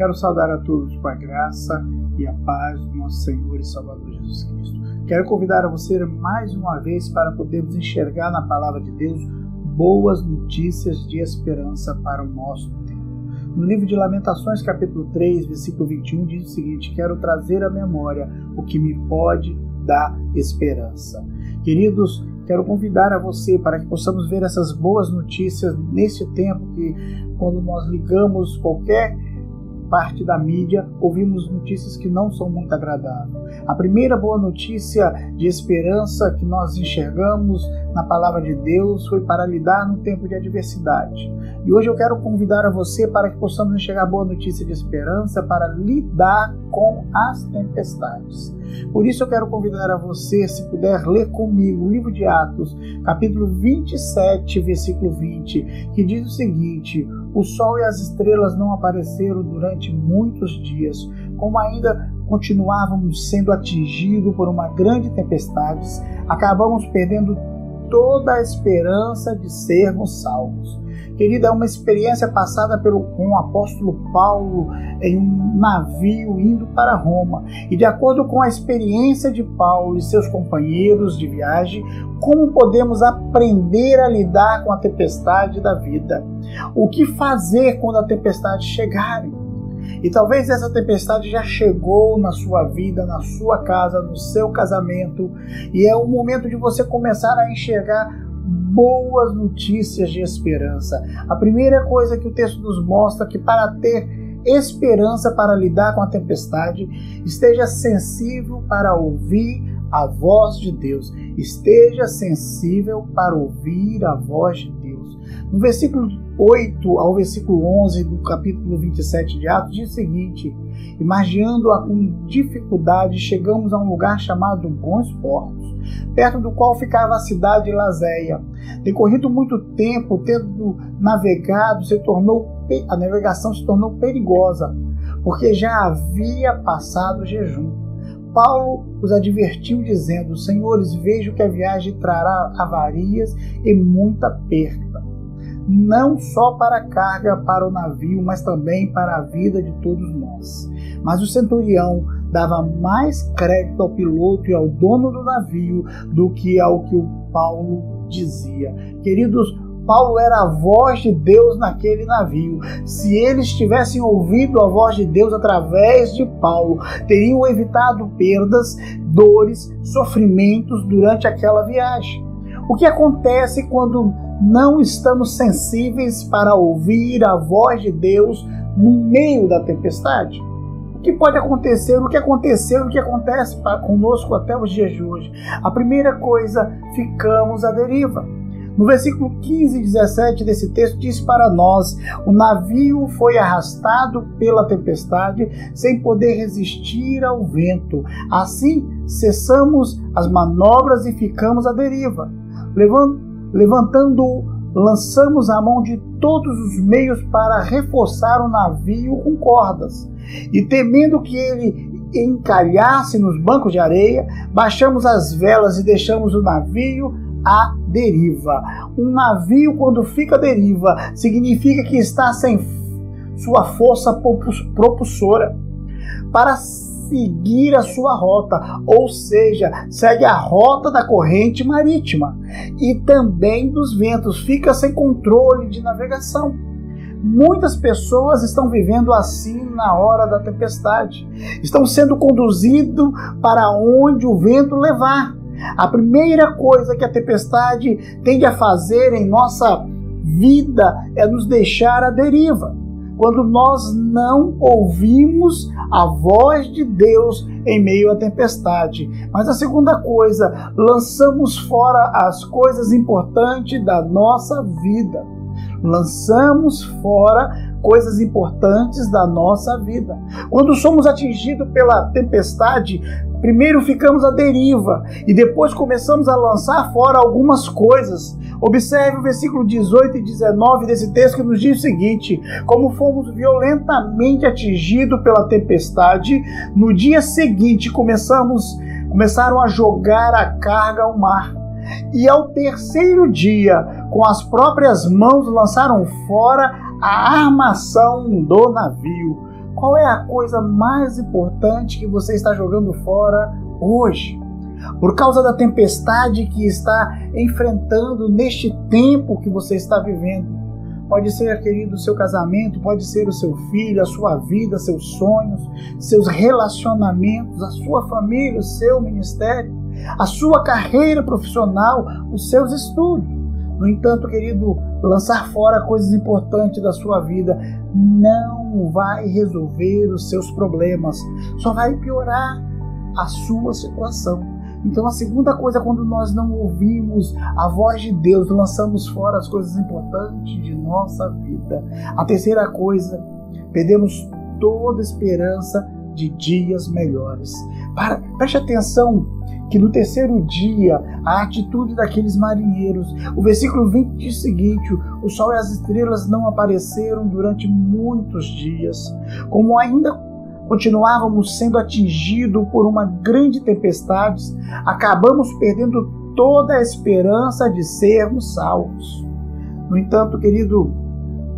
Quero saudar a todos com a graça e a paz do nosso Senhor e Salvador Jesus Cristo. Quero convidar a você mais uma vez para podermos enxergar na Palavra de Deus boas notícias de esperança para o nosso tempo. No livro de Lamentações, capítulo 3, versículo 21, diz o seguinte: quero trazer à memória o que me pode dar esperança. Queridos, quero convidar a você para que possamos ver essas boas notícias nesse tempo que, quando nós ligamos qualquer parte da mídia, ouvimos notícias que não são muito agradáveis. A primeira boa notícia de esperança que nós enxergamos na palavra de Deus foi para lidar no tempo de adversidade. E hoje eu quero convidar a você para que possamos enxergar boa notícia de esperança para lidar com as tempestades. Por isso eu quero convidar a você, se puder, ler comigo o livro de Atos, capítulo 27, versículo 20, que diz o seguinte: o sol e as estrelas não apareceram durante muitos dias, como ainda continuávamos sendo atingidos por uma grande tempestade, acabamos perdendo toda a esperança de sermos salvos. Querida, é uma experiência passada com o apóstolo Paulo em um navio indo para Roma. E de acordo com a experiência de Paulo e seus companheiros de viagem, como podemos aprender a lidar com a tempestade da vida? O que fazer quando a tempestade chegar? E talvez essa tempestade já chegou na sua vida, na sua casa, no seu casamento, e é o momento de você começar a enxergar boas notícias de esperança. A primeira coisa que o texto nos mostra é que, para ter esperança para lidar com a tempestade, esteja sensível para ouvir a voz de Deus. Esteja sensível para ouvir a voz de Deus. No versículo 8 ao versículo 11 do capítulo 27 de Atos, diz o seguinte: imaginando-a com dificuldade, chegamos a um lugar chamado Bons Portos, perto do qual ficava a cidade de Lazeia. Decorrido muito tempo, tendo navegado, a navegação se tornou perigosa, porque já havia passado o jejum. Paulo os advertiu dizendo: senhores, vejo que a viagem trará avarias e muita perda, não só para a carga para o navio, mas também para a vida de todos nós. Mas o centurião dava mais crédito ao piloto e ao dono do navio do que ao que o Paulo dizia. Queridos, Paulo era a voz de Deus naquele navio. Se eles tivessem ouvido a voz de Deus através de Paulo, teriam evitado perdas, dores, sofrimentos durante aquela viagem. O que acontece quando não estamos sensíveis para ouvir a voz de Deus no meio da tempestade? O que pode acontecer, o que aconteceu, o que acontece conosco até os dias de hoje? A primeira coisa, ficamos à deriva. No versículo 15 e 17 desse texto diz para nós: o navio foi arrastado pela tempestade sem poder resistir ao vento. Assim, cessamos as manobras e ficamos à deriva. Levantando-o, lançamos a mão de todos os meios para reforçar o navio com cordas. E temendo que ele encalhasse nos bancos de areia, baixamos as velas e deixamos o navio à deriva. Um navio, quando fica à deriva, significa que está sem sua força propulsora para seguir a sua rota, ou seja, segue a rota da corrente marítima e também dos ventos, fica sem controle de navegação. Muitas pessoas estão vivendo assim na hora da tempestade, estão sendo conduzidos para onde o vento levar. A primeira coisa que a tempestade tende a fazer em nossa vida é nos deixar à deriva. Quando nós não ouvimos a voz de Deus em meio à tempestade. Mas a segunda coisa, lançamos fora as coisas importantes da nossa vida. Lançamos fora coisas importantes da nossa vida. Quando somos atingidos pela tempestade, primeiro ficamos à deriva e depois começamos a lançar fora algumas coisas. Observe o versículo 18 e 19 desse texto que nos diz o seguinte: como fomos violentamente atingidos pela tempestade, no dia seguinte começaram a jogar a carga ao mar. E ao terceiro dia, com as próprias mãos lançaram fora a armação do navio. Qual é a coisa mais importante que você está jogando fora hoje? Por causa da tempestade que está enfrentando neste tempo que você está vivendo. Pode ser, querido, o seu casamento, pode ser o seu filho, a sua vida, seus sonhos, seus relacionamentos, a sua família, o seu ministério, a sua carreira profissional, os seus estudos. No entanto, querido, lançar fora coisas importantes da sua vida não vai resolver os seus problemas, só vai piorar a sua situação. Então a segunda coisa, quando nós não ouvimos a voz de Deus, lançamos fora as coisas importantes de nossa vida. A terceira coisa, perdemos toda esperança de dias melhores. Preste atenção que no terceiro dia, a atitude daqueles marinheiros, o versículo 20 diz o seguinte: o sol e as estrelas não apareceram durante muitos dias, como ainda continuávamos sendo atingidos por uma grande tempestade, acabamos perdendo toda a esperança de sermos salvos. No entanto, querido,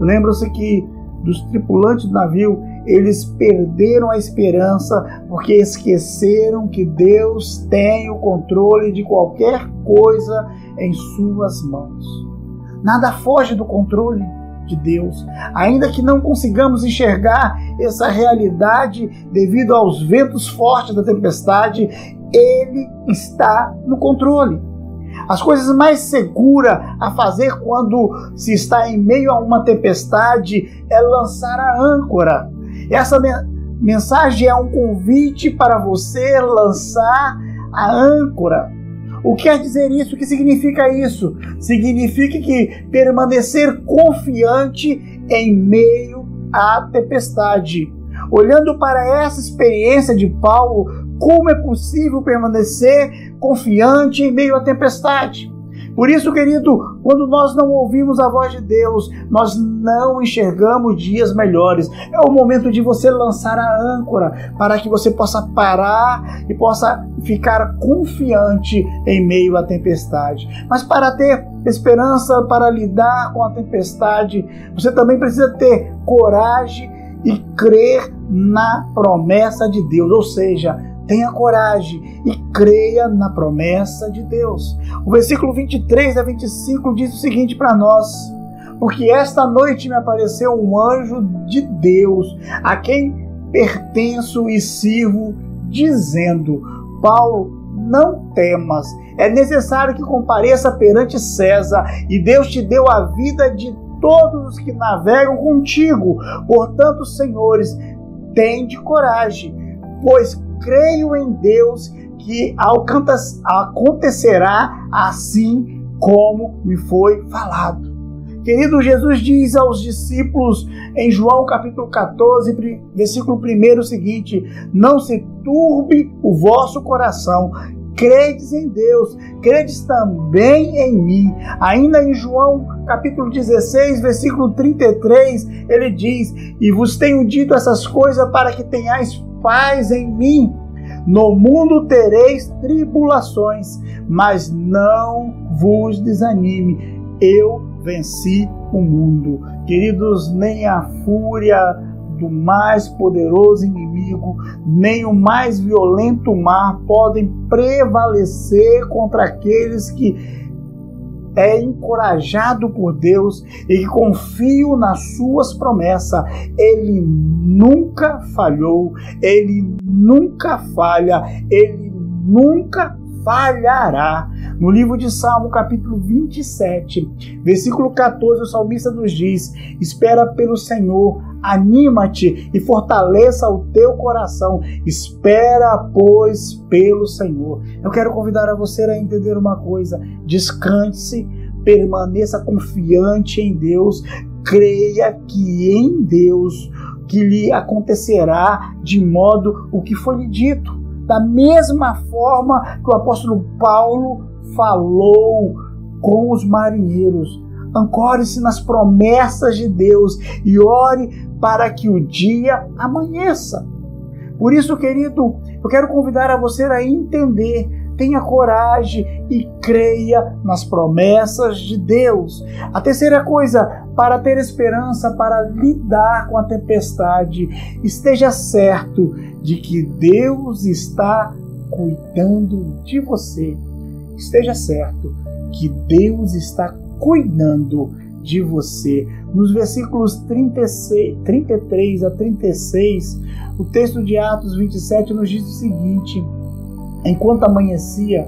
lembra-se que dos tripulantes do navio, eles perderam a esperança porque esqueceram que Deus tem o controle de qualquer coisa em suas mãos. Nada foge do controle de Deus, ainda que não consigamos enxergar essa realidade devido aos ventos fortes da tempestade, Ele está no controle. As coisas mais seguras a fazer quando se está em meio a uma tempestade é lançar a âncora. Essa mensagem é um convite para você lançar a âncora. O que quer dizer isso? O que significa isso? Significa que permanecer confiante em meio à tempestade. Olhando para essa experiência de Paulo, como é possível permanecer confiante em meio à tempestade? Por isso, querido, quando nós não ouvimos a voz de Deus, nós não enxergamos dias melhores. É o momento de você lançar a âncora para que você possa parar e possa ficar confiante em meio à tempestade. Mas para ter esperança para lidar com a tempestade, você também precisa ter coragem e crer na promessa de Deus, ou seja, tenha coragem e creia na promessa de Deus. O versículo 23 a 25 diz o seguinte para nós: porque esta noite me apareceu um anjo de Deus, a quem pertenço e sirvo, dizendo: Paulo, não temas, é necessário que compareça perante César, e Deus te deu a vida de todos os que navegam contigo. Portanto, senhores, tende coragem, pois creio em Deus que acontecerá assim como me foi falado. Querido, Jesus diz aos discípulos em João capítulo 14, versículo 1 o seguinte: não se turbe o vosso coração, credes em Deus, credes também em mim. Ainda em João capítulo 16, versículo 33, ele diz: e vos tenho dito essas coisas para que tenhais paz em mim. No mundo tereis tribulações, mas não vos desanime, eu venci o mundo. Queridos, nem a fúria do mais poderoso inimigo, nem o mais violento mar podem prevalecer contra aqueles que é encorajado por Deus e que confio nas suas promessas. Ele nunca falhou, Ele nunca falha, Ele nunca falhará. No livro de Salmo, capítulo 27, versículo 14, o salmista nos diz: espera pelo Senhor, anima-te e fortaleça o teu coração, espera, pois, pelo Senhor. Eu quero convidar a você a entender uma coisa: descanse, permaneça confiante em Deus, creia que em Deus que lhe acontecerá de modo o que foi lhe dito. Da mesma forma que o apóstolo Paulo falou com os marinheiros, ancore-se nas promessas de Deus e ore para que o dia amanheça. Por isso, querido, eu quero convidar a você a entender tenha coragem e creia nas promessas de Deus. A terceira coisa, para ter esperança, para lidar com a tempestade, esteja certo de que Deus está cuidando de você. Esteja certo que Deus está cuidando de você. Nos versículos 33 a 36, o texto de Atos 27 nos diz o seguinte: enquanto amanhecia,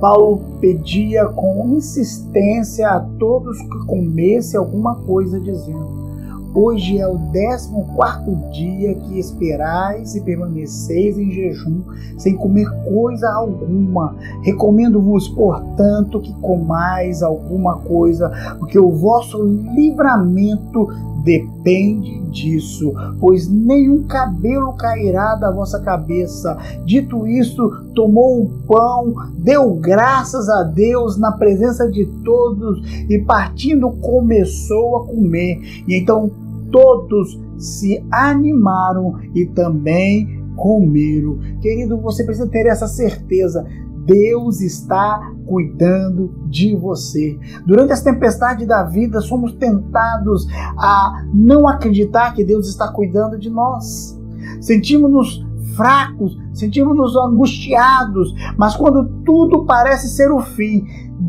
Paulo pedia com insistência a todos que comessem alguma coisa, dizendo: hoje é o 14º dia que esperais e permaneceis em jejum, sem comer coisa alguma. Recomendo-vos, portanto, que comais alguma coisa, porque o vosso livramento depende disso, pois nenhum cabelo cairá da vossa cabeça. Dito isso, tomou o pão, deu graças a Deus na presença de todos e, partindo, começou a comer. E então todos se animaram e também comeram. Querido, você precisa ter essa certeza: Deus está cuidando de você. Durante as tempestades da vida, somos tentados a não acreditar que Deus está cuidando de nós. Sentimos-nos fracos, sentimos-nos angustiados, mas quando tudo parece ser o fim,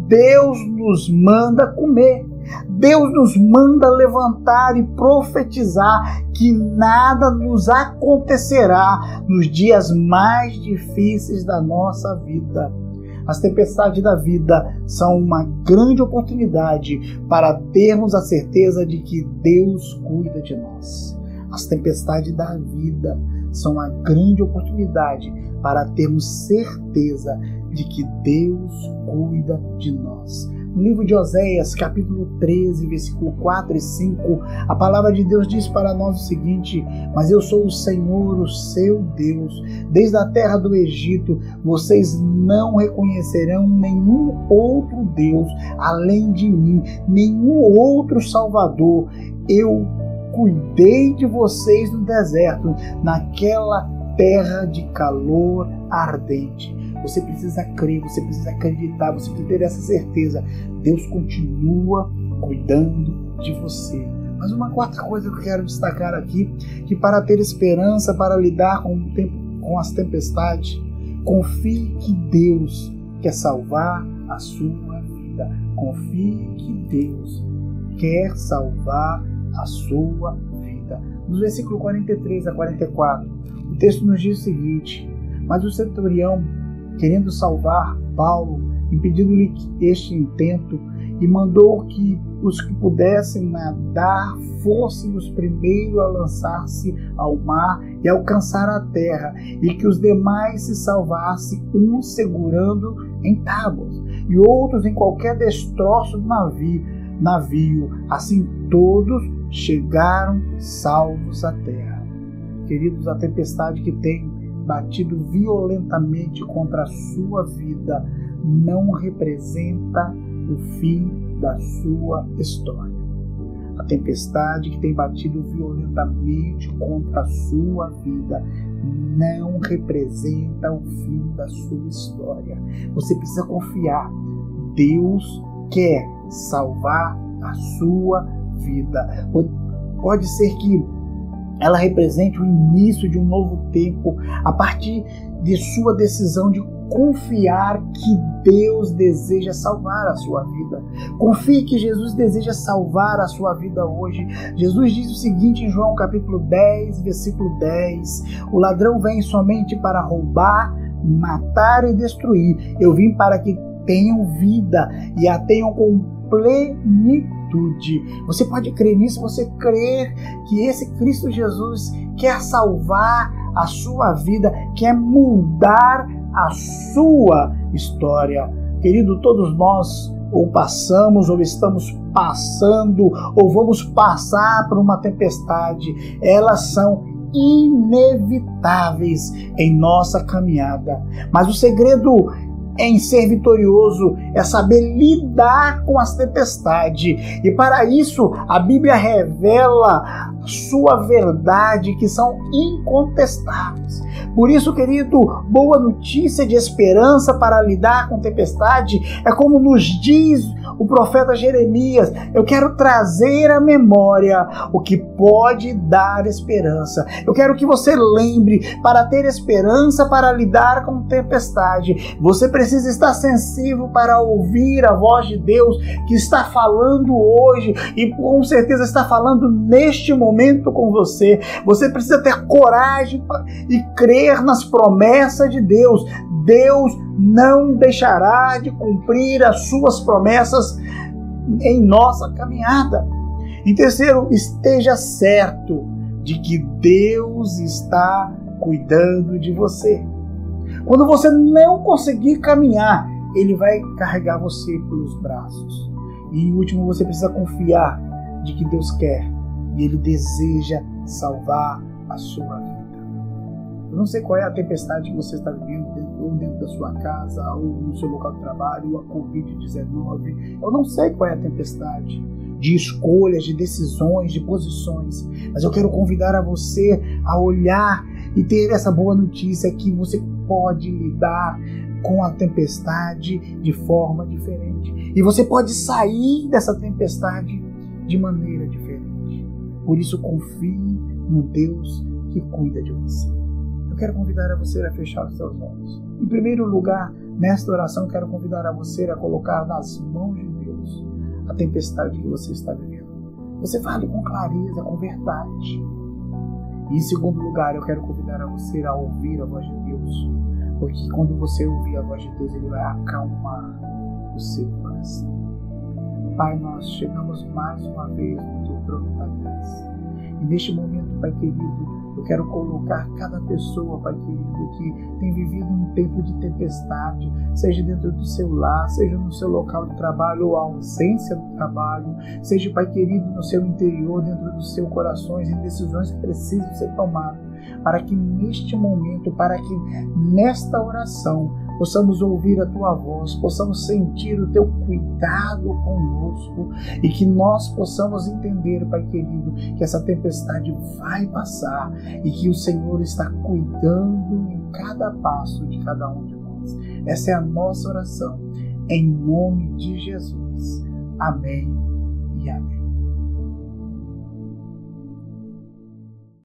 Deus nos manda comer. Deus nos manda levantar e profetizar que nada nos acontecerá nos dias mais difíceis da nossa vida. As tempestades da vida são uma grande oportunidade para termos a certeza de que Deus cuida de nós. As tempestades da vida são uma grande oportunidade para termos certeza de que Deus cuida de nós. No livro de Oséias, capítulo 13, versículo 4 e 5, a palavra de Deus diz para nós o seguinte: mas eu sou o Senhor, o seu Deus. Desde a terra do Egito, vocês não reconhecerão nenhum outro Deus além de mim, nenhum outro Salvador. Eu cuidei de vocês no deserto, naquela terra de calor ardente. Você precisa crer, você precisa acreditar, você precisa ter essa certeza. Deus continua cuidando de você. Mas uma quarta coisa que eu quero destacar aqui, que para ter esperança, para lidar com as tempestades, confie que Deus quer salvar a sua vida. Confie que Deus quer salvar a sua vida. Nos versículos 43 a 44, o texto nos diz o seguinte: mas o centurião, querendo salvar Paulo, impedindo-lhe este intento, e mandou que os que pudessem nadar fossem os primeiros a lançar-se ao mar e alcançar a terra, e que os demais se salvassem, uns segurando em tábuas e outros em qualquer destroço do navio. Assim todos chegaram salvos à terra. Queridos, a tempestade que tem batido violentamente contra a sua vida não representa o fim da sua história. A tempestade que tem batido violentamente contra a sua vida não representa o fim da sua história. Você precisa confiar. Deus quer salvar a sua vida. Pode ser que ela representa o início de um novo tempo, a partir de sua decisão de confiar que Deus deseja salvar a sua vida. Confie que Jesus deseja salvar a sua vida hoje. Jesus diz o seguinte em João capítulo 10, versículo 10: o ladrão vem somente para roubar, matar e destruir. Eu vim para que tenham vida e a tenham com plenitude. Você pode crer nisso, você crer que esse Cristo Jesus quer salvar a sua vida, quer mudar a sua história. Querido, todos nós ou passamos, ou estamos passando, ou vamos passar por uma tempestade. Elas são inevitáveis em nossa caminhada. Mas o segredo em ser vitorioso, é saber lidar com as tempestades. E para isso, a Bíblia revela sua verdade, que são incontestáveis. Por isso, querido, boa notícia de esperança para lidar com tempestade é como nos diz o profeta Jeremias: eu quero trazer à memória o que pode dar esperança. Eu quero que você lembre, para ter esperança para lidar com tempestade, você precisa estar sensível para ouvir a voz de Deus que está falando hoje e com certeza está falando neste momento com você. Você precisa ter coragem e crer nas promessas de Deus. Deus não deixará de cumprir as suas promessas em nossa caminhada. Em terceiro, esteja certo de que Deus está cuidando de você. Quando você não conseguir caminhar, Ele vai carregar você pelos braços. E em último, você precisa confiar de que Deus quer e Ele deseja salvar a sua vida. Eu não sei qual é a tempestade que você está vivendo, ou dentro da sua casa, ou no seu local de trabalho, ou a Covid-19. Eu não sei qual é a tempestade de escolhas, de decisões, de posições. Mas eu quero convidar a você a olhar e ter essa boa notícia que você pode lidar com a tempestade de forma diferente. E você pode sair dessa tempestade de maneira diferente. Por isso, confie no Deus que cuida de você. Eu quero convidar a você a fechar os seus olhos. Em primeiro lugar, nesta oração, quero convidar a você a colocar nas mãos de Deus a tempestade que você está vivendo. Você fale com clareza, com verdade. E em segundo lugar, eu quero convidar a você a ouvir a voz de Deus. Porque quando você ouvir a voz de Deus, Ele vai acalmar o seu coração. Pai, nós chegamos mais uma vez no teu trono da graça. E neste momento, Pai querido, eu quero colocar cada pessoa, Pai querido, que tem vivido um tempo de tempestade, seja dentro do seu lar, seja no seu local de trabalho ou a ausência do trabalho, seja, Pai querido, no seu interior, dentro do seu coração, em decisões que precisam ser tomadas, para que neste momento, para que nesta oração, possamos ouvir a Tua voz, possamos sentir o Teu cuidado conosco e que nós possamos entender, Pai querido, que essa tempestade vai passar e que o Senhor está cuidando em cada passo de cada um de nós. Essa é a nossa oração, em nome de Jesus. Amém e amém.